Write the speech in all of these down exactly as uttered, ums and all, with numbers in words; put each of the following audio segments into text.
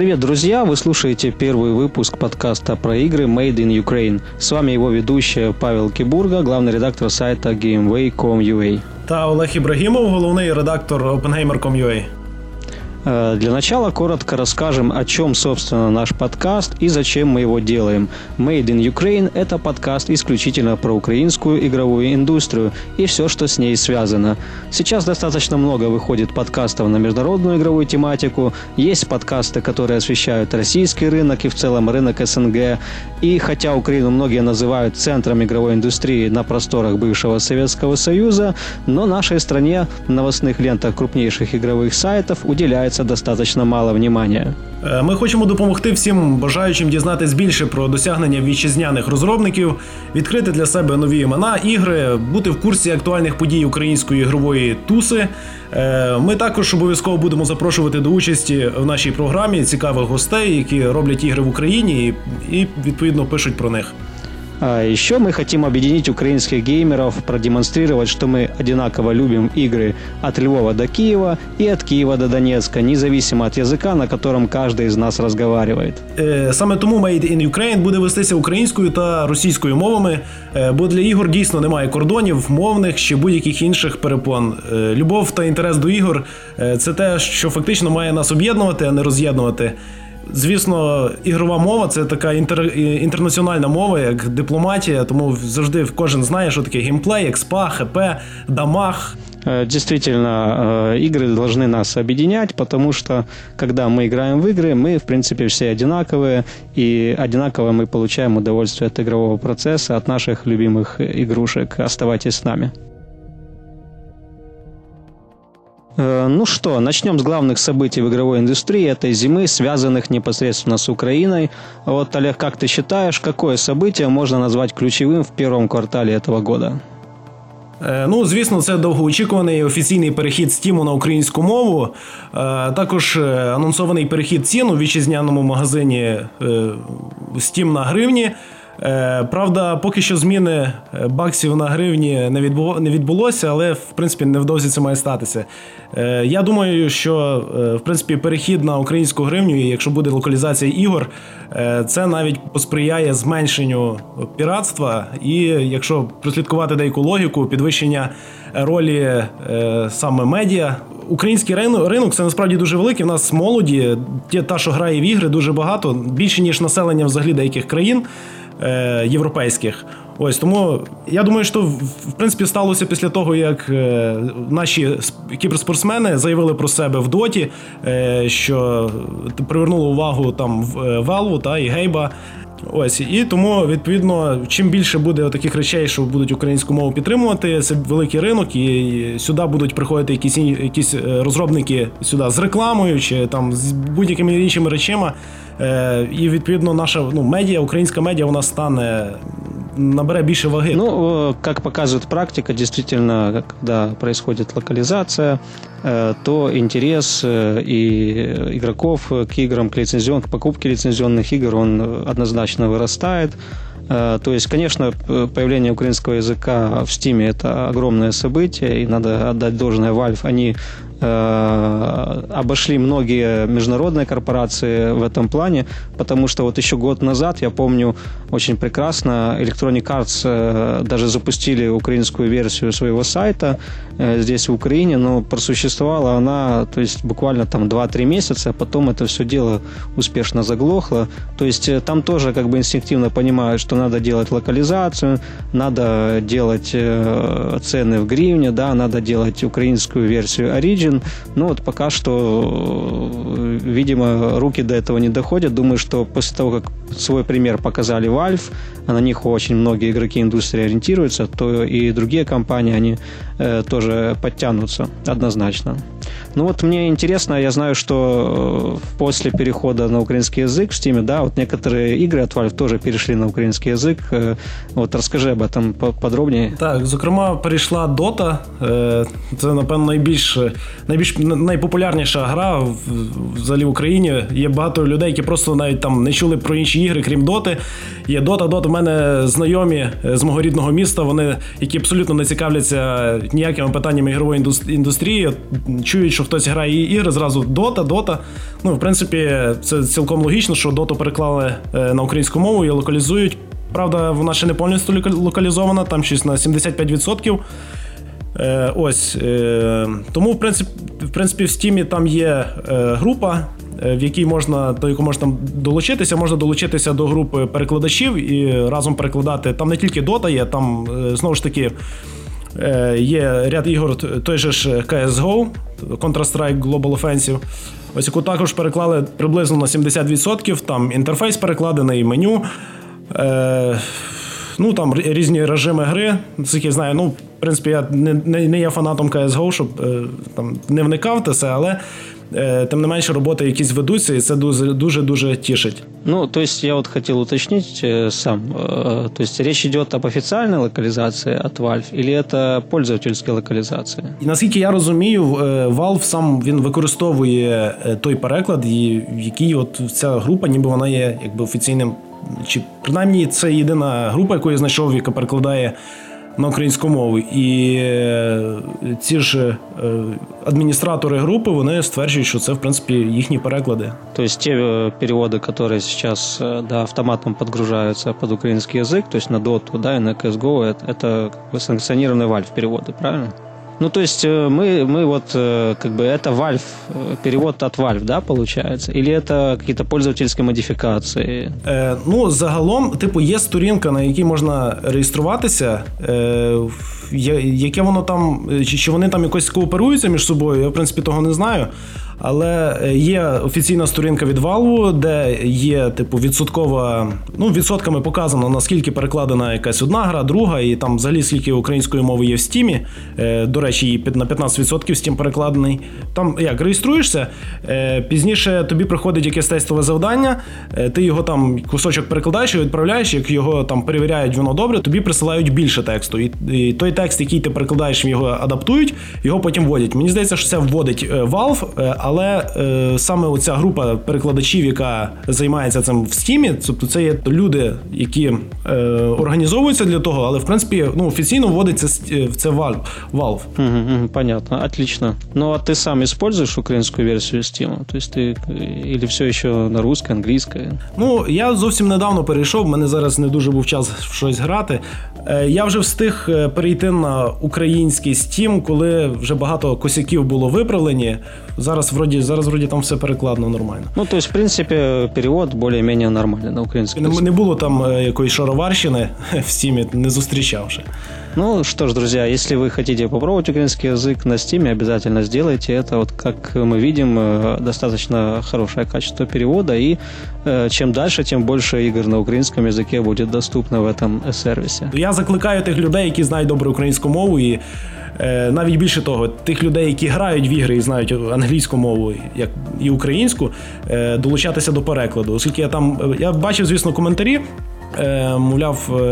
Привет, друзья! Вы слушаете первый выпуск подкаста про игры Made in Ukraine. С вами его ведущий Павел Кебурга, главный редактор сайта геймвей точка ком точка ю а. Та Олег Ибрагимов, главный редактор опен геймер точка ком точка ю а. Для начала коротко расскажем, о чем, собственно, наш подкаст и зачем мы его делаем. Made in Ukraine – это подкаст исключительно про украинскую игровую индустрию и все, что с ней связано. Сейчас достаточно много выходит подкастов на международную игровую тематику, есть подкасты, которые освещают российский рынок и в целом рынок эс эн гэ. И хотя Украину многие называют центром игровой индустрии на просторах бывшего Советского Союза, но нашей стране в новостных лентах крупнейших игровых сайтов уделяют достаточно мало внимания. Ми хочемо допомогти всім бажаючим дізнатись більше про досягнення вітчизняних розробників, відкрити для себе нові імена, ігри, бути в курсі актуальних подій української ігрової туси. Ми також обов'язково будемо запрошувати до участі в нашій програмі цікавих гостей, які роблять ігри в Україні і, відповідно, пишуть про них. А еще мы хотим объединить украинских геймеров, продемонстрировать, что мы одинаково любим игры от Львова до Киева и от Киева до Донецка, независимо от языка, на котором каждый из нас разговаривает. Саме тому Made in Ukraine буде вестися українською та російською мовами, бо для ігор дійсно немає кордонів, мовних чи будь-яких інших перепон. Любов та інтерес до ігор – це те, що фактично має нас об'єднувати, а не роз'єднувати. Звісно, ігрова мова – це така інтер... інтернаціональна мова, як дипломатія, тому завжди кожен знає, що таке геймплей, експа, хп, дамаг. Действительно, игры должны нас объединять, потому что, когда мы играем в игры, мы, в принципе, все одинаковые, и одинаково мы получаем удовольствие от игрового процесса, от наших любимых игрушек. Оставайтесь с нами. Ну что, начнем с главных событий в игровой индустрии этой зимы, связанных непосредственно с Украиной. Вот, Олег, как ты считаешь, какое событие можно назвать ключевым в первом квартале этого года? Ну, звісно, це довгоочікуваний офіційний перехід Steam на українську мову, також анонсований перехід цін у вітчизняному магазині Steam на гривні. Правда, поки що зміни баксів на гривні не відбулося, але, в принципі, невдовзі це має статися. Я думаю, що, в принципі, перехід на українську гривню, і якщо буде локалізація ігор, це навіть посприяє зменшенню піратства і, якщо прослідкувати деяку логіку, підвищення ролі саме медіа. Український ринок – це насправді дуже великий, в нас молоді, та, що грає в ігри, дуже багато, більше, ніж населення взагалі деяких країн європейських. Ось, тому я думаю, що в принципі сталося після того, як наші кіберспортсмени заявили про себе в доті, що привернуло увагу там Valve та і Гейба. Ось, і тому, відповідно, чим більше буде таких речей, що будуть українську мову підтримувати, це великий ринок, і сюди будуть приходити якісь, якісь розробники сюди з рекламою чи там з будь-якими іншими речами. І, відповідно, наша ну, медіа, українська медіа, вона стане, набере більше ваги. Ну, як показує практика, дійсно, коли происходит локалізація, то интерес и игроков к играм, к, лицензион, к покупке лицензионных игр, он однозначно вырастает. То есть, конечно, появление украинского языка в Steam – это огромное событие, и надо отдать должное Valve. Они э, обошли многие международные корпорации в этом плане, потому что вот еще год назад, я помню очень прекрасно, Electronic Arts э, даже запустили украинскую версию своего сайта э, здесь, в Украине, но просуществовала она, то есть, буквально там два-три месяца, а потом это все дело успешно заглохло. То есть, э, там тоже как бы инстинктивно понимают, что надо делать локализацию, надо делать э, цены в гривне, да, надо делать украинскую версию Origin. Ну вот пока что, видимо, руки до этого не доходят. Думаю, что после того, как свой пример показали Valve, а на них очень многие игроки индустрии ориентируются, то и другие компании, они э, тоже подтянутся однозначно. Ну вот мне интересно, я знаю, что после перехода на украинский язык в Steam, да, вот некоторые игры от Valve тоже перешли на український язик. От розкажи об этом подробніше. Так, зокрема, перейшла дота. Це, напевно, найбільш найбільш найпопулярніша гра взагалі в Україні. Є багато людей, які просто навіть там не чули про інші ігри, крім доти. Є дота, дота. В мене знайомі з мого рідного міста, вони, які абсолютно не цікавляться ніякими питаннями ігрової індустрії, чують, що хтось грає ігри, зразу дота, дота. Ну, в принципі, це цілком логічно, що доту переклали на українську мову і локалізують. Правда, вона ще не повністю локалізована, там щось на сімдесят п'ять відсотків. Е, ось. Е, тому, в принципі, в принципі, в Steam там є е, група, в якій можна, до якої можна долучитися. Можна долучитися до групи перекладачів і разом перекладати. Там не тільки Dota є, там, е, знову ж таки, е, є ряд ігор, той же ж сі ес джі о, Counter-Strike Global Offensive. Ось яку також переклали приблизно на сімдесят відсотків. Там інтерфейс перекладений, меню. Е, ну, там різні режими гри, наскільки я знаю. Ну, в принципі, я не, не, не є фанатом сі ес джі о, щоб е, там, не вникав те все, але е, тим не менше роботи якісь ведуться, і це дуже-дуже тішить. Ну, то есть я вот хотел уточнить э, сам, э, то есть речь идет об официальной локализации от Valve или это пользовательская локализация? І наскільки я розумію, Valve сам він використовує той переклад, який от ця група, ніби вона є якби офіційним. Чи принаймні це єдина група, яку я знайшов, яка перекладає на українську мову. І ці ж адміністратори групи, вони стверджують, що це, в принципі, їхні переклади. Тобто ті переводи, які зараз да, автоматом підгружаються під український язик, тобто на доту, да, і на сі ес джі о, це санкціоновані Valve переводи, правильно? Ну, то есть мы, мы вот, как бы, это Valve, перевод от Valve, да, получается? Или это какие-то пользовательские модификации? Е, ну, загалом, типу, є сторінка, на якій можна реєструватися. Е, яке воно там, чи вони там якось кооперуються між собою, я, в принципі, того не знаю. Але є офіційна сторінка від Valve, де є, типу, відсоткова, ну, відсотками показано, наскільки перекладена якась одна гра, друга, і там взагалі скільки української мови є в Steam. Е, до речі, її на п'ятнадцять відсотків Steam перекладений. Там, як, реєструєшся, е, пізніше тобі приходить якесь тестове завдання, е, ти його там кусочок перекладаєш і відправляєш, як його там перевіряють, воно добре, тобі присилають більше тексту. І, і той текст, який ти перекладаєш, його адаптують, його потім вводять. Мені здається, що це вводить е, Valve, е, але е, саме оця група перекладачів, яка займається цим в Steam, тобто це є люди, які е, організовуються для того, але в принципі ну, офіційно вводиться в це Valve. Valve. Угу, понятно, отлично. Ну а ти сам використовуєш українську версію Steam? Тобто ти, або все ще на русській, англійській? Ну, я зовсім недавно перейшов, в мене зараз не дуже був час в щось грати. Е, я вже встиг перейти на український Steam, коли вже багато косяків було виправлені. Зараз Вроде, зараз вроде там все перекладно нормально. Ну, то есть, в принципе, перевод более-менее нормальный на українську. Не, не було там э, якоїсь шароварщини в Стімі, не зустрічавши. Ну, что ж, друзья, если вы хотите попробовать украинский язык на Стиме, обязательно сделайте это. Вот, как мы видим, э, достаточно хорошее качество перевода, и э, чем дальше, тем больше игр на украинском языке будет доступно в этом сервисе. Я закликаю тих людей, які знають добру українську мову, і навіть більше того, тих людей, які грають в ігри і знають англійську мову як і українську, долучатися до перекладу. Оскільки я там, я бачив, звісно, коментарі, мовляв,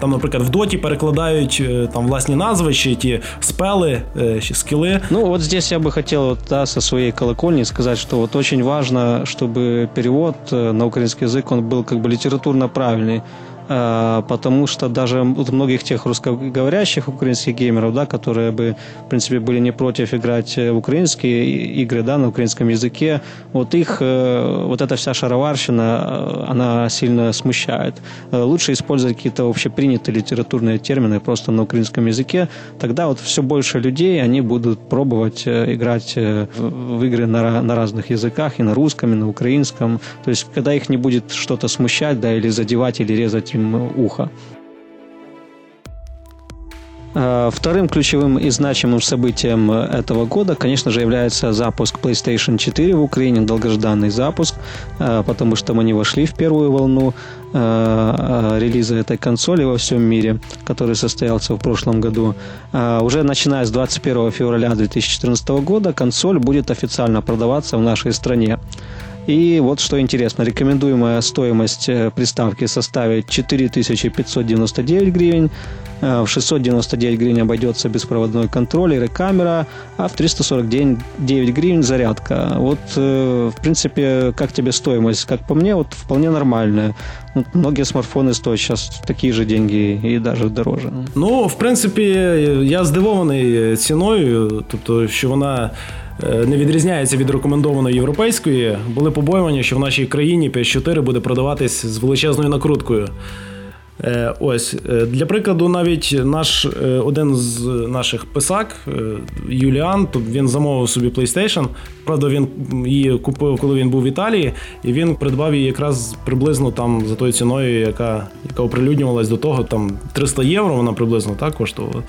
там, наприклад, в доті перекладають там власні назви, чи ті спели, чи скіли. Ну, от здесь я би хотів вот, да, со своей колокольни сказати, що вот очень важно, чтобы перевод на український язик, он был как бы литературно правильный. Потому что даже у многих тех русскоговорящих украинских геймеров, да, которые бы, в принципе, были не против играть в украинские игры, да, на украинском языке, вот их, вот эта вся шароварщина, она сильно смущает. Лучше использовать какие-то общепринятые литературные термины просто на украинском языке, тогда вот все больше людей, они будут пробовать играть в игры на, на разных языках, и на русском, и на украинском, то есть, когда их не будет что-то смущать, да, или задевать, или резать ухо. Вторым ключевым и значимым событием этого года, конечно же, является запуск PlayStation четыре в Украине, долгожданный запуск, потому что мы не вошли в первую волну релиза этой консоли во всем мире, который состоялся в прошлом году. Уже начиная с двадцать первого февраля две тысячи четырнадцатого года консоль будет официально продаваться в нашей стране. И вот что интересно, рекомендуемая стоимость приставки составит четыре тысячи пятьсот девяносто девять гривен, в шестьсот девяносто девять гривен обойдется беспроводной контроллер и камера, а в триста сорок девять гривен зарядка. Вот, в принципе, как тебе стоимость? Как по мне, вот вполне нормальная. Многие смартфоны стоят сейчас такие же деньги и даже дороже. Ну, в принципі, я здивований ціною, тобто, що вона не відрізняється від рекомендованої європейської. Були побоювання, що в нашій країні пі эс чотири буде продаватись з величезною накруткою. Ось, для прикладу, навіть наш, один з наших писак, Юліан, він замовив собі PlayStation, правда, він її купив, коли він був в Італії, і він придбав її якраз приблизно там за тою ціною, яка, яка оприлюднювалась до того, там триста євро вона приблизно так коштувала.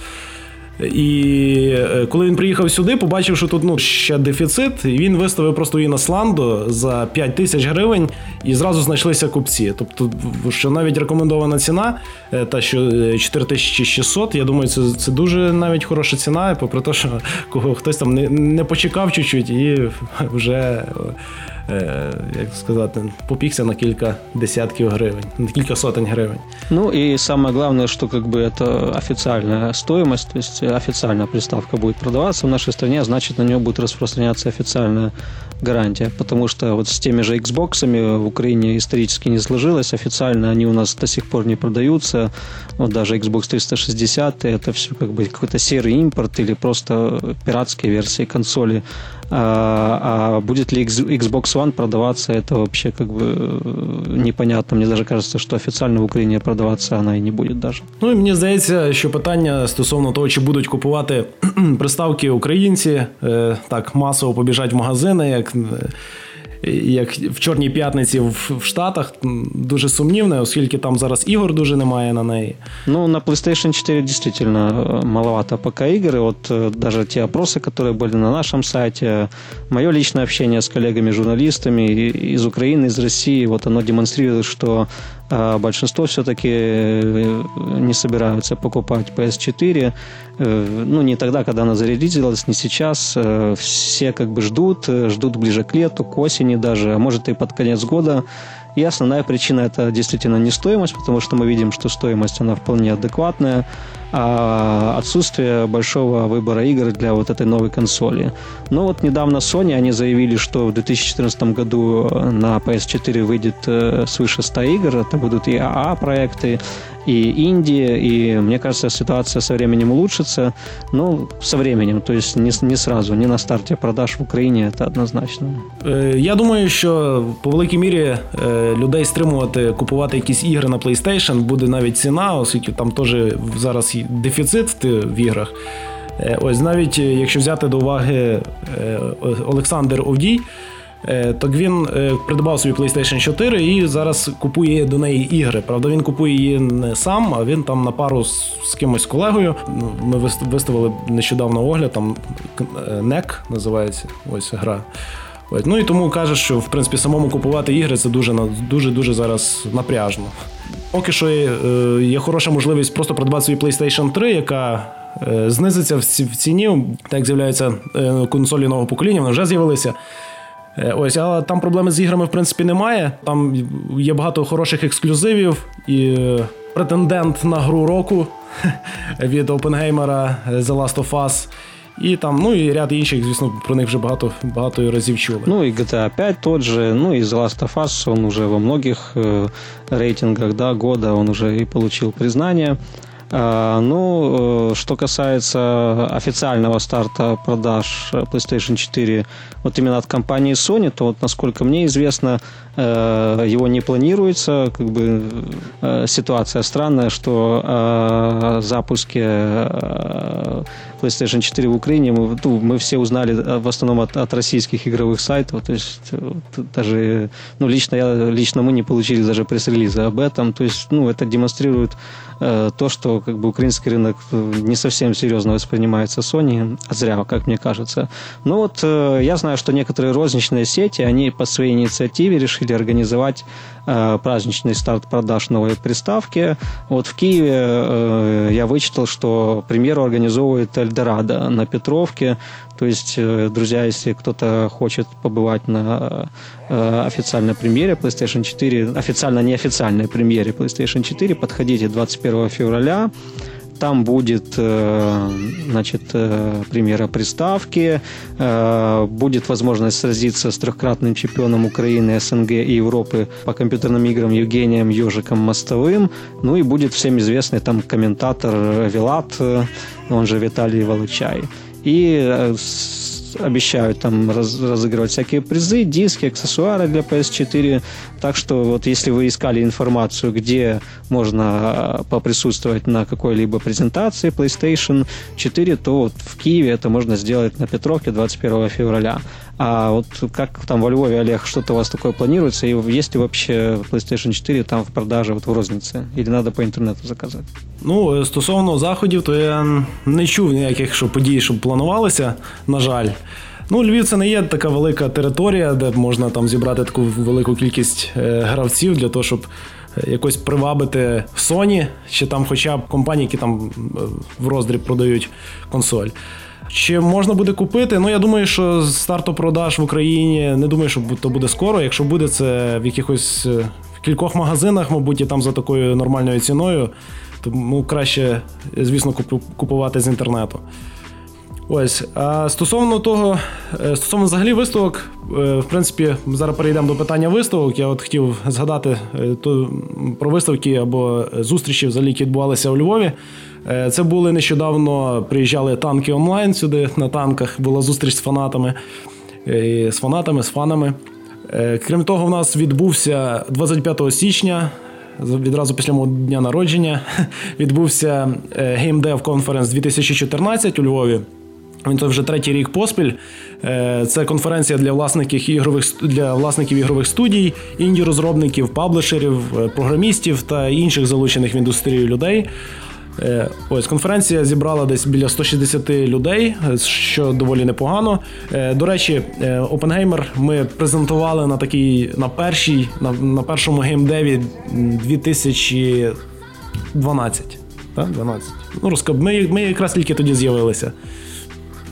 І коли він приїхав сюди, побачив, що тут ну, ще дефіцит, і він виставив просто її на Сландо за п'ять тисяч гривень, і зразу знайшлися купці. Тобто, що навіть рекомендована ціна, та що чотири тисячі шістсот, я думаю, це, це дуже навіть хороша ціна, попри те, що кого хтось там не, не почекав чуть-чуть і вже, як сказати, попікся на кілька десятків гривень, на кілька сотень гривень. Ну і саме головне, що как бы, це офіційна стоїмость, тобто официально приставка будет продаваться в нашей стране, значит, на нее будет распространяться официальная гарантия. Потому что вот с теми же Xbox'ами в Украине исторически не сложилось. Официально они у нас до сих пор не продаются. Вот даже Xbox триста шестьдесят, это все как бы какой-то серый импорт или просто пиратские версии консоли. А, а будет ли Xbox One продаваться, это вообще как бы непонятно. Мне даже кажется, что официально в Украине продаваться она и не будет даже. Ну і мені здається, що питання стосовно того, чи будуть купувати приставки українці, так масово побіжать в магазини, як, як в Чорній п'ятниці в, в Штатах, дуже сумнівне, оскільки там зараз ігор дуже немає на неї. Ну, на PlayStation четыре действительно маловато пока игр, и вот даже те опросы, которые были на нашем сайте, мое личное общение с коллегами-журналистами из Украины, из России, вот оно демонстрирует, что а большинство все-таки не собираются покупать пи эс четыре. Ну, не тогда, когда она зарелизилась, не сейчас. Все как бы ждут, ждут ближе к лету, к осени даже, а может и под конец года. И основная причина – это действительно не стоимость, потому что мы видим, что стоимость, она вполне адекватная, а отсутствие большого выбора игр для вот этой новой консоли. Но вот недавно Sony, они заявили, что в две тысячи четырнадцатом году на пи эс четыре выйдет свыше сто игр, это будут и АА-проекты, и Индия, и, мне кажется, ситуация со временем улучшится, но со временем, то есть не, не сразу, не на старте продаж в Україні, це однозначно. Я думаю, що по великій мірі людей стримувати, купувати якісь ігри на PlayStation буде навіть ціна, оскільки там теж зараз дефіцит в іграх. Ось навіть, якщо взяти до уваги Олександр Овдій, так він придбав собі PlayStation чотири і зараз купує до неї ігри. Правда, він купує її не сам, а він там на пару з кимось колегою. Ми виставили нещодавно огляд, там N E C називається, ось гра. Ось. Ну і тому каже, що в принципі самому купувати ігри це дуже-дуже зараз напряжно. Поки що є хороша можливість просто придбати собі PlayStation три, яка знизиться в ціні, так з'являються консолі нового покоління, вони вже з'явилися. Ось, а там проблеми з іграми, в принципі, немає. Там є багато хороших ексклюзивів і претендент на гру року від OpenGamer, The Last of Us. І там, ну і ряд інших, звісно, про них вже багато, багато разів чули. Ну і джі ті эй пять тот же, ну і The Last of Us, он уже во многих рейтингах, да, года он уже и получил признание. Ну, что касается официального старта продаж PlayStation четыре вот именно от компании Sony, то вот, насколько мне известно, его не планируется. Как бы ситуация странная, что о запуске PlayStation четыре в Украине мы, ну, мы все узнали в основном от, от российских игровых сайтов. То есть даже, ну, лично, я, лично мы не получили даже пресс-релиза об этом. То есть, ну, это демонстрирует то, что как бы украинский рынок не совсем серьезно воспринимается Sony, а зря, как мне кажется. Но вот я знаю, что некоторые розничные сети, они по своей инициативе решили организовать праздничный старт продаж новой приставки. Вот в Киеве я вычитал, что премьеру организовывает Эльдорадо на Петровке. То есть, друзья, если кто-то хочет побывать на официальной премьере PlayStation четыре, официально-неофициальной премьере PlayStation четыре, подходите двадцать первого февраля. Там будет, значит, премьера приставки, будет возможность сразиться с трехкратным чемпионом Украины, СНГ и Европы по компьютерным играм Евгением Ёжиком Мостовым, ну и будет всем известный там комментатор Вилат, он же Виталий Волочай. И обещают там раз, разыгрывать всякие призы, диски, аксессуары для пи эс четыре. Так что вот если вы искали информацию, где можно поприсутствовать на какой-либо презентации PlayStation четыре, то вот в Киеве это можно сделать на Петровке двадцать первого февраля. А вот как там во Львове, Олег, что-то у вас такое планируется? И есть ли вообще PlayStation четыре там в продаже, вот в розниці? Или надо по інтернету заказати? Ну, стосовно заходів, то я не чув ніяких що подій, щоб планувалися, на жаль. Ну, Львів це не є така велика територія, де можна там зібрати таку велику кількість гравців для того, щоб якось привабити Sony, чи там хоча б компанії, які там в роздріб продають консоль. Чи можна буде купити? Ну, я думаю, що старту продаж в Україні, не думаю, що то буде скоро. Якщо буде, це в якихось в кількох магазинах, мабуть, і там за такою нормальною ціною. Тому краще, звісно, купувати з інтернету. Ось. А стосовно того, стосовно взагалі виставок, в принципі, зараз перейдемо до питання виставок. Я от хотів згадати то, про виставки або зустрічі взагалі, які відбувалися у Львові. Це були нещодавно, приїжджали танки онлайн сюди, на танках, була зустріч з фанатами, з фанатами, з фанами. Крім того, в нас відбувся двадцять п'ятого січня, відразу після мого дня народження, відбувся Game Dev Conference дві тисячі чотирнадцять у Львові. Він це вже третій рік поспіль. Це конференція для власників ігрових, для власників ігрових студій, інді-розробників, паблішерів, програмістів та інших залучених в індустрію людей. Ось, конференція зібрала десь біля сто шістдесят людей, що доволі непогано. До речі, OpenGamer ми презентували на такій, на першій, на, на першому геймдеві дві тисячі дванадцять. Так? дванадцять. Ну, розказ, ми, ми якраз тільки тоді з'явилися.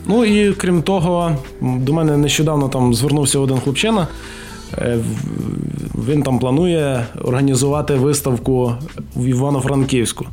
Ну і крім того, до мене нещодавно там звернувся один хлопчина. Він там планує організувати виставку в Івано-Франківську.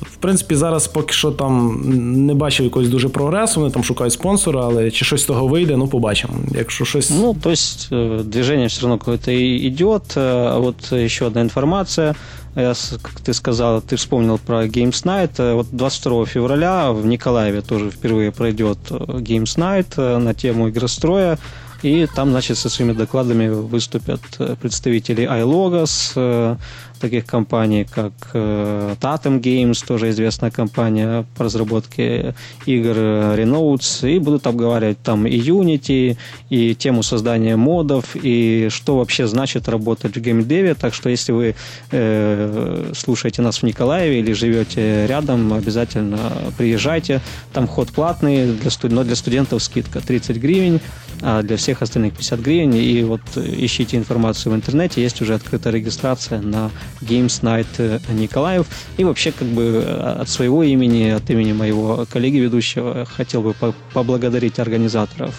В принципі, зараз поки що там не бачив якогось дуже прогресу, вони там шукають спонсора, але чи щось з того вийде, ну побачимо. Якщо щось... Ну, то есть движение все равно какое-то идет. Вот еще одна информация. Как ты сказал, ты вспомнил про Games Night. Вот двадцать второго февраля в Николаеве тоже впервые пройдет Games Night на тему игростроя. И там, значит, со своими докладами выступят представители iLogos, таких компаний, как Tatum Games, тоже известная компания по разработке игр, Renauts, и будут обговаривать там и Unity, и тему создания модов, и что вообще значит работать в геймдеве. Так что, если вы э, слушаете нас в Николаеве или живете рядом, обязательно приезжайте. Там вход платный, для студ... но для студентов скидка тридцать гривен, а для всех остальных пятьдесят гривен. И вот ищите информацию в интернете, есть уже открытая регистрация на Games Night Николаев. И вообще, как бы, от своего имени, от имени моего коллеги-ведущего, хотел бы поблагодарить организаторов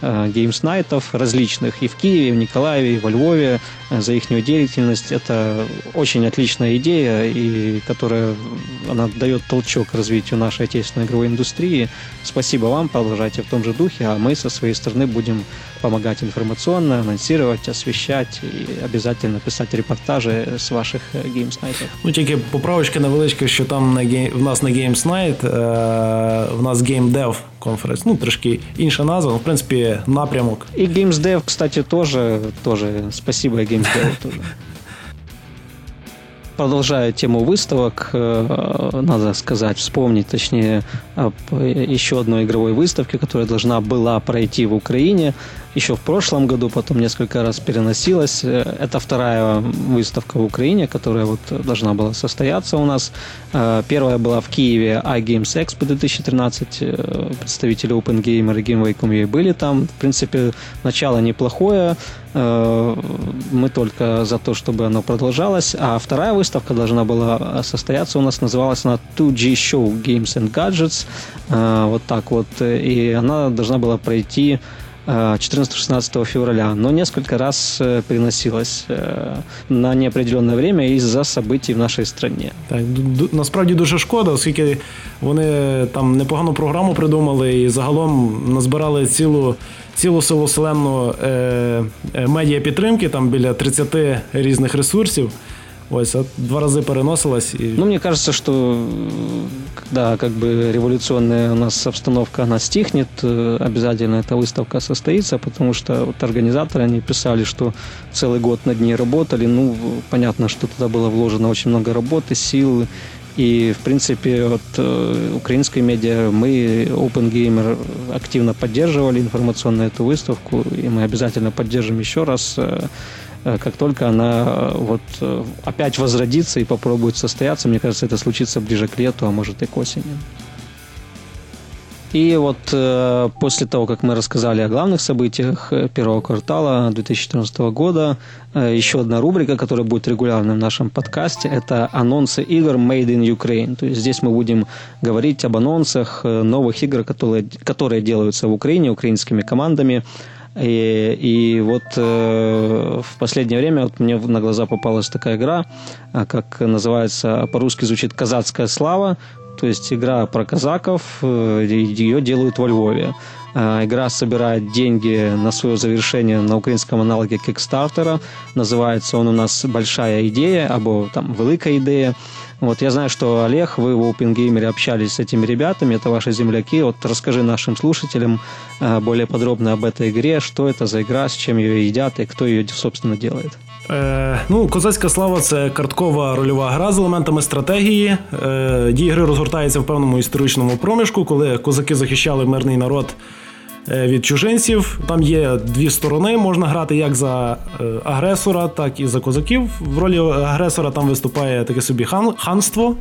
Games Night различных и в Киеве, и в Николаеве, и во Львове за их деятельность. Это очень отличная идея, и которая она дает толчок развитию нашей отечественной игровой индустрии. Спасибо вам, продолжайте в том же духе, а мы со своей стороны будем помогать информационно, анонсировать, освещать и обязательно писать репортажи с ваших Games Night. Ну, тільки поправочка невеличка, що там на гей... в нас на Games Night, е... в нас Game Dev Conference, ну, трошки інша назва, в принципі, напрямок. И Games Dev, кстати, тоже, тоже. Спасибо и Games Dev тоже. Продолжая тему выставок, надо сказать, вспомнить, точнее, об еще одной игровой выставке, которая должна была пройти в Украине. еще в прошлом году, потом несколько раз переносилась. Это вторая выставка в Украине, которая вот должна была состояться у нас. Первая была в Киеве, iGames Expo две тысячи тринадцать. Представители OpenGamer и Gameway.com.ua были там. В принципе, начало неплохое. Мы только за то, чтобы оно продолжалось. А вторая выставка должна была состояться у нас, называлась она два джи Show: Games&Gadgets. Вот так вот. И она должна была пройти четырнадцатого-шестнадцатого февраля, но несколько раз переносилась на неопределенне время із-за событий в нашій країні. Так, насправді дуже шкода, оскільки вони там непогану програму придумали і загалом назбирали цілу цілу силу е, медіа підтримки, там біля тридцяти різних ресурсів. Ось, а два раза переносилась. И... Ну, мне кажется, что когда как бы революционная у нас обстановка, она стихнет, обязательно эта выставка состоится, потому что вот организаторы, они писали, что целый год над ней работали. Ну, понятно, что туда было вложено очень много работы, сил. И, в принципе, от украинской медиа мы, OpenGamer, активно поддерживали информационно эту выставку, и мы обязательно поддержим еще раз, как только она вот опять возродится и попробует состояться. Мне кажется, это случится ближе к лету, а может и к осени. И вот э, после того, как мы рассказали о главных событиях первого квартала две тысячи четырнадцатого года, э, еще одна рубрика, которая будет регулярной в нашем подкасте, это анонсы игр Made in Ukraine. То есть здесь мы будем говорить об анонсах новых игр, которые, которые делаются в Украине украинскими командами. И, и вот э, в последнее время вот мне на глаза попалась такая игра, как называется, по-русски звучит «Казацкая слава». То есть игра про казаков, ее делают во Львове. Игра собирает деньги на свое завершение на украинском аналоге Kickstarter. Называется он у нас «Большая идея» або там «Великая идея». Вот я знаю, что, Олег, вы в OpenGamer общались с этими ребятами, это ваши земляки. Вот расскажи нашим слушателям более подробно об этой игре, что это за игра, с чем ее едят и кто ее, собственно, делает. Е, ну, «Козацька слава» – це карткова рольова гра з елементами стратегії. Е, дії гри розгортаються в певному історичному проміжку, коли козаки захищали мирний народ від чужинців. Там є дві сторони, можна грати як за агресора, так і за козаків. В ролі агресора там виступає таке собі хан, ханство.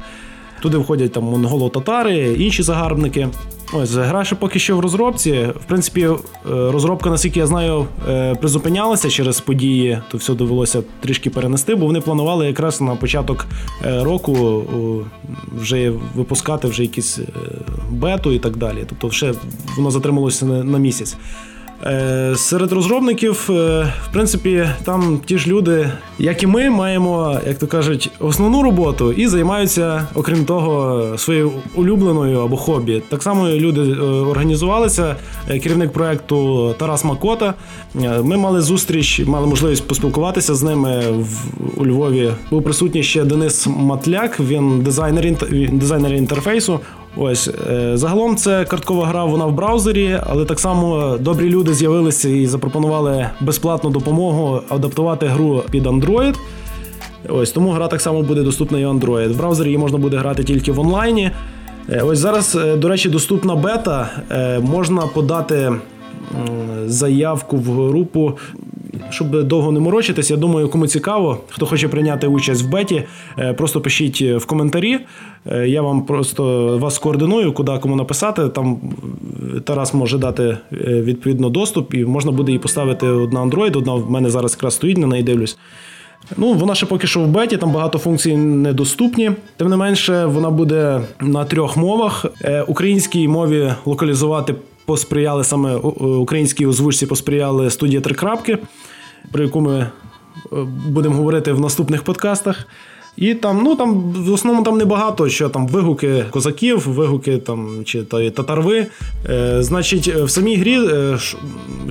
Туди входять там монголо-татари, інші загарбники. Ось, гра ще поки що в розробці. В принципі, розробка, наскільки я знаю, призупинялася через події, то все довелося трішки перенести, бо вони планували якраз на початок року вже випускати вже якісь бету і так далі. Тобто ще воно затрималося на місяць. Серед розробників, в принципі, там ті ж люди, як і ми, маємо, як то кажуть, основну роботу і займаються, окрім того, своєю улюбленою або хобі. Так само люди організувалися, керівник проєкту Тарас Макота. Ми мали зустріч, мали можливість поспілкуватися з ними в, у Львові. Був присутній ще Денис Матляк, він дизайнер, дизайнер інтерфейсу. Ось, загалом це карткова гра, вона в браузері, але так само добрі люди з'явилися і запропонували безплатну допомогу адаптувати гру під Android. Ось, тому гра так само буде доступна і Android. В браузері її можна буде грати тільки в онлайні. Ось зараз, до речі, доступна бета, можна подати заявку в групу. Щоб довго не морочитись, я думаю, кому цікаво, хто хоче прийняти участь в беті, просто пишіть в коментарі. Я вам просто вас координую, куди кому написати. Там Тарас може дати відповідно доступ, і можна буде її поставити одна Android, одна в мене зараз якраз стоїть, на неї дивлюсь. Ну, вона ще поки що в беті, там багато функцій недоступні. Тим не менше, вона буде на трьох мовах. Українській мові локалізувати посприяли саме українській озвучці, посприяли студія «Три крапки», про яку ми будемо говорити в наступних подкастах. І там, ну, там, в основному там небагато, що там вигуки козаків, вигуки там, чи та, татарви. Е, значить, в самій грі, е,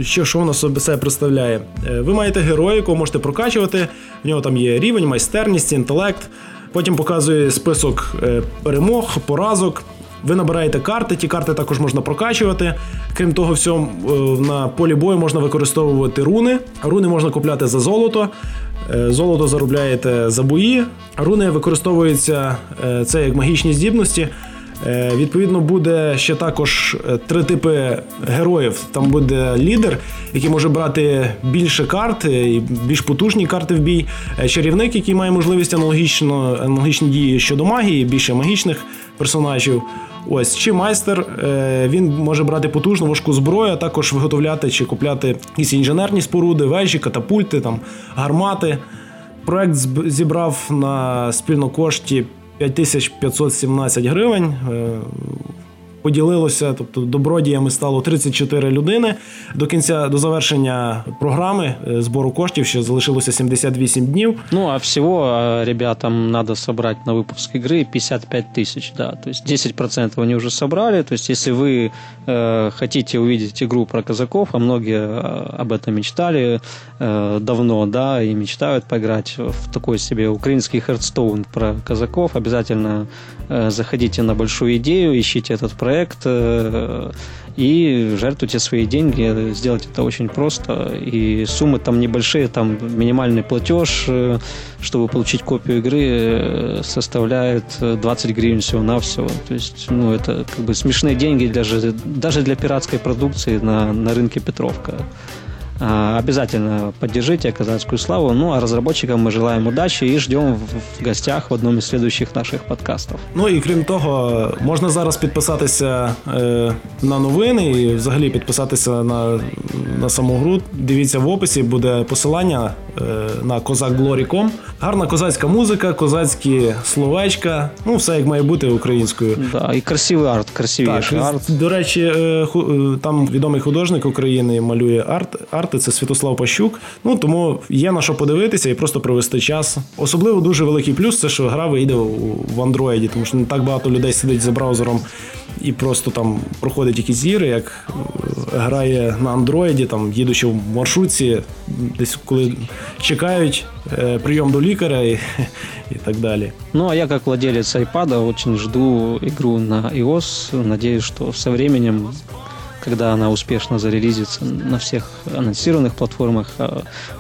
що, що вона себе представляє? Е, ви маєте героя, якого можете прокачувати, в нього там є рівень, майстерність, інтелект. Потім показує список е, перемог, поразок. Ви набираєте карти, ті карти також можна прокачувати. Крім того всього, на полі бою можна використовувати руни. Руни можна купляти за золото. Золото заробляєте за бої. Руни використовуються, це як магічні здібності. Відповідно, буде ще також три типи героїв. Там буде лідер, який може брати більше карт, більш потужні карти в бій. Чарівник, який має можливість аналогічно, аналогічні дії щодо магії, більше магічних персонажів. Ось, чи майстер, він може брати потужну важку зброю, а також виготовляти чи купляти якісь інженерні споруди, вежі, катапульти, там, гармати. Проект зібрав на спільно кошті п'ять тисяч п'ятсот сімнадцять гривень. Поділилося, тобто добродіями стало тридцять чотири людини. До кінця, до завершення програми збору коштів ще залишилося сімдесят вісім днів. Ну, а всього ребятам треба зібрати на випуск ігри п'ятдесят п'ять тисяч, да. То есть десять процентов вони вже зібрали. То есть если вы э, хотите увидеть игру про казаков, а многие об этом мечтали э, давно, да, и мечтают поиграть в такой себе украинский Hearthstone про казаков, обязательно э, заходите на Большую идею, ищите этот проект и жертвуйте свои деньги. Сделать это очень просто. И суммы там небольшие, там минимальный платеж, чтобы получить копию игры, составляет двадцать гривен всего-навсего. То есть, ну, это как бы смешные деньги даже, даже для пиратской продукции на, на рынке Петровка. Обязательно поддержите «Казацкую славу». Ну, а разработчикам мы желаем удачи и ждем в гостях в одном из следующих наших подкастов. Ну, і крім того, можна зараз підписатися е, на новини і взагалі підписатися на, на саму гру. Дивіться в описі, буде посилання е, на козак глорі крапка ком. Гарна козацька музика, козацькі словечка. Ну, все як має бути українською. Да, і красивий арт, красивіший арт. До речі, е, ху, там відомий художник України малює арт, арт це Святослав Пащук, ну тому є на що подивитися і просто провести час. Особливо дуже великий плюс це, що гра вийде в андроїді, тому що не так багато людей сидить за браузером і просто там проходить якісь ігри, як грає на андроїді, там їдучи в маршрутці, десь коли чекають прийом до лікаря і, і так далі. Ну а я, як владелець айпада, очень жду ігру на iOS. Надіюсь, що со временем, когда она успешно зарелизится на всех анонсированных платформах,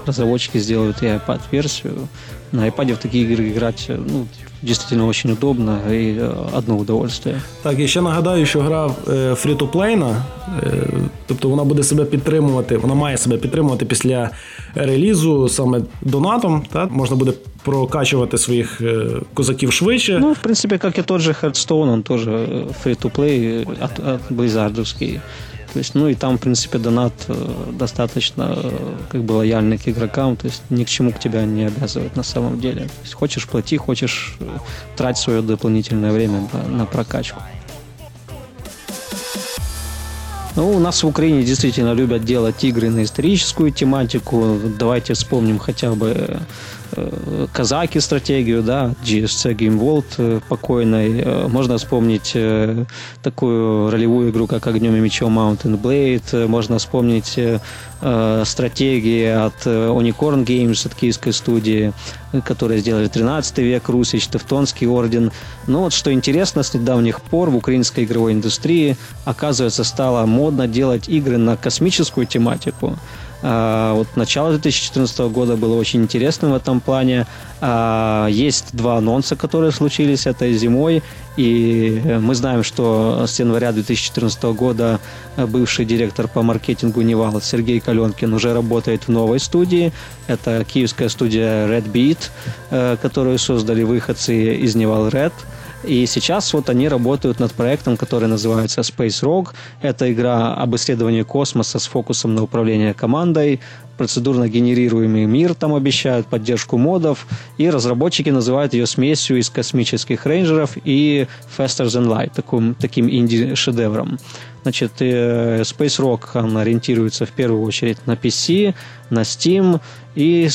разработчики сделают и iPad-версию. На iPad в такие игры играть, ну, действительно очень удобно и одно удовольствие. Так, я ще нагадаю, що гра фрі-ту-плейна, тобто вона буде себе підтримувати, вона має себе підтримувати після релізу саме донатом, так? Можна буде прокачувати своїх козаків швидше. Ну, в принципі, як і той же Hearthstone, він теж фрі-ту-плей от, от Blizzard'овський. То есть, ну и там, в принципе, донат достаточно как бы лояльный к игрокам, то есть ни к чему к тебя не обязывают на самом деле. То есть, хочешь плати, хочешь трать свое дополнительное время на, на прокачку. Ну, у нас в Украине действительно любят делать игры на историческую тематику. Давайте вспомним хотя бы казаки стратегию, да, джи эс си Game World покойной. Можно вспомнить такую ролевую игру, как «Огнем и мечом» Mountain Blade. Можно вспомнить стратегии от Unicorn Games, от киевской студии, которые сделали тринадцатый век, Русич, Тевтонский орден. Но вот что интересно, с недавних пор в украинской игровой индустрии, оказывается, стало модно делать игры на космическую тематику. А вот начало две тысячи четырнадцатого года было очень интересным в этом плане. А есть два анонса, которые случились этой зимой. И мы знаем, что с января две тысячи четырнадцатого года бывший директор по маркетингу Нивал Сергей Галенкин уже работает в новой студии. Это киевская студия Red Beat, которую создали выходцы из Нивал Red. И сейчас вот они работают над проектом, который называется Space Rogue. Это игра об исследовании космоса с фокусом на управление командой. Процедурно генерируемый мир там обещают, поддержку модов. И разработчики называют ее смесью из космических рейнджеров и Faster Than Light, таким, таким инди-шедевром. Значит, Space Rogue ориентируется в первую очередь на пи си, на Steam. И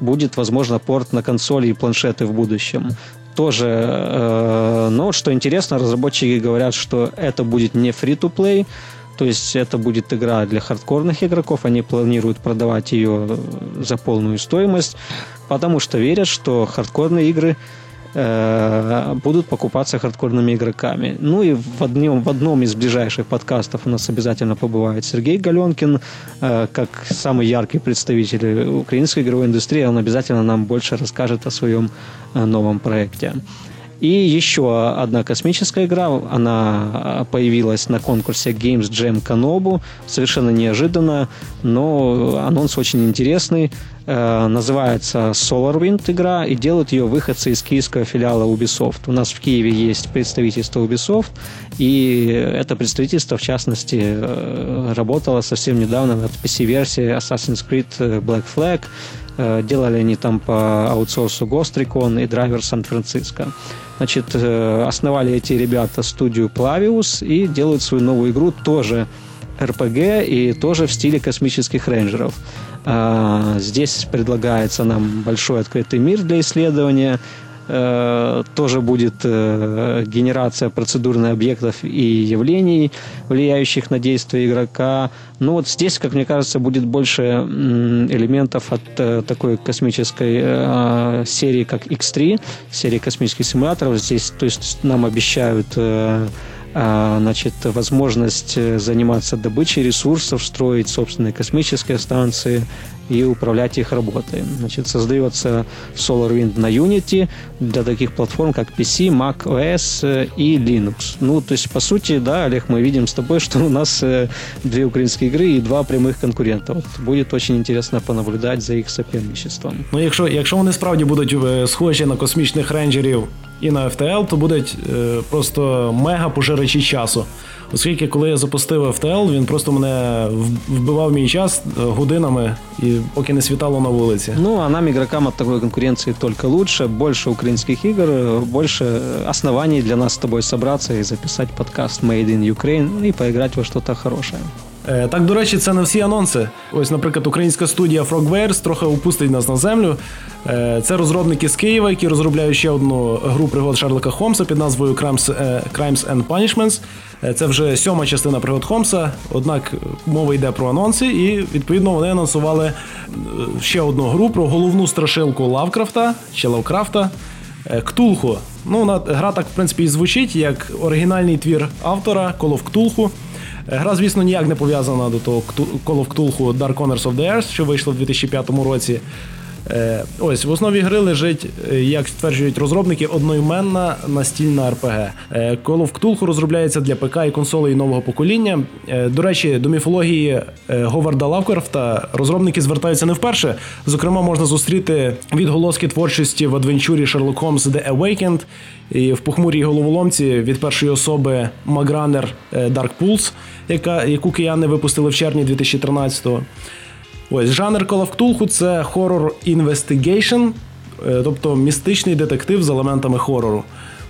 будет, возможно, порт на консоли и планшеты в будущем. Тоже, э, но что интересно, разработчики говорят, что это будет не free-to-play, то есть это будет игра для хардкорных игроков, они планируют продавать ее за полную стоимость, потому что верят, что хардкорные игры э, будут покупаться хардкорными игроками. Ну и в одном, в одном из ближайших подкастов у нас обязательно побывает Сергей Галенкин, э, как самый яркий представитель украинской игровой индустрии, он обязательно нам больше расскажет о своем новом проекте. И еще одна космическая игра, она появилась на конкурсе Games Jam Konobu, совершенно неожиданно, но анонс очень интересный. Называется Solar Wind игра, и делают ее выходцы из киевского филиала Ubisoft. У нас в Киеве есть представительство Ubisoft, и это представительство, в частности, работало совсем недавно над пи си-версией Assassin's Creed Black Flag. Делали они там по аутсорсу Ghost Recon и Driver Сан-Франциско. Значит, основали эти ребята студию Plavius и делают свою новую игру, тоже эр пи джи и тоже в стиле космических рейнджеров. Здесь предлагается нам большой открытый мир для исследования. Тоже будет генерация процедурных объектов и явлений, влияющих на действия игрока. Но вот здесь, как мне кажется, будет больше элементов от такой космической серии, как икс три, серии космических симуляторов. Здесь, то есть, нам обещают... Значит, возможность заниматься добычей ресурсов, строить собственные космические станции и управлять их работой. Значит, создается SolarWind на Unity для таких платформ, как пи си, macOS и Linux. Ну, то есть, по сути, да, Олег, мы видим с тобой, что у нас две украинские игры и два прямых конкурента. От, будет очень интересно понаблюдать за их соперничеством. Ну, якщо, якщо вони справді будуть схожі на космічних рейнджерів і на еф ти ел, то будуть е, просто мега-пожирачі часу. Оскільки, коли я запустив еф ти ел, він просто мене вбивав мій час годинами, і поки не світало на вулиці. Ну, а нам, ігрокам, от такої конкуренції тільки лучше, більше українських ігор, більше оснований для нас з тобою зібратися і записати подкаст Made in Ukraine і поіграти во щось хороше. Так, до речі, це не всі анонси. Ось, наприклад, українська студія Frogwares трохи опустить нас на землю. Це розробники з Києва, які розробляють ще одну гру пригод Шерлока Холмса під назвою Crimes and Punishments. Це вже сьома частина пригод Холмса, однак мова йде про анонси, і, відповідно, вони анонсували ще одну гру про головну страшилку Лавкрафта, чи Лавкрафта, Ктулху. Ну, гра так, в принципі, і звучить, як оригінальний твір автора Call of Cthulhu. Гра, звісно, ніяк не пов'язана до того Call of Cthulhu Dark Corners of the Earth, що вийшло в дві тисячі п'ятому році. Ось, в основі гри лежить, як стверджують розробники, одноіменна настільна ар пі джі. Call of Cthulhu розробляється для ПК і консолей нового покоління. До речі, до міфології Говарда Лавкрафта розробники звертаються не вперше. Зокрема, можна зустріти відголоски творчості в адвенчурі Sherlock Holmes The Awakened і в похмурій головоломці від першої особи MacGrunner Dark Pulse, яка, яку кияни випустили в червні дві тисячі тринадцятого. Ось, жанр Call of Cthulhu – це хоррор інвестигейшн, тобто містичний детектив з елементами хорору.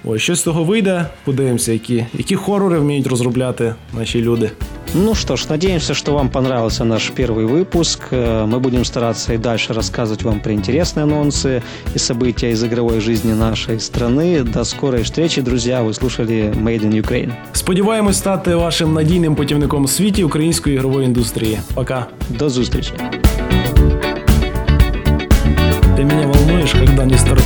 Ось, що з того вийде, подивимося, які, які хорори вміють розробляти наші люди. Ну что ж, надеемся, что вам понравился наш первый выпуск. Мы будем стараться и дальше рассказывать вам про интересные анонсы и события из игровой жизни нашей страны. До скорой встречи, друзья. Вы слушали Made in Ukraine. Сподіваємось стати вашим надійним путівником у світі української ігрової індустрії. Пока. До зустрічі. Ты меня волнуешь, когда не стар...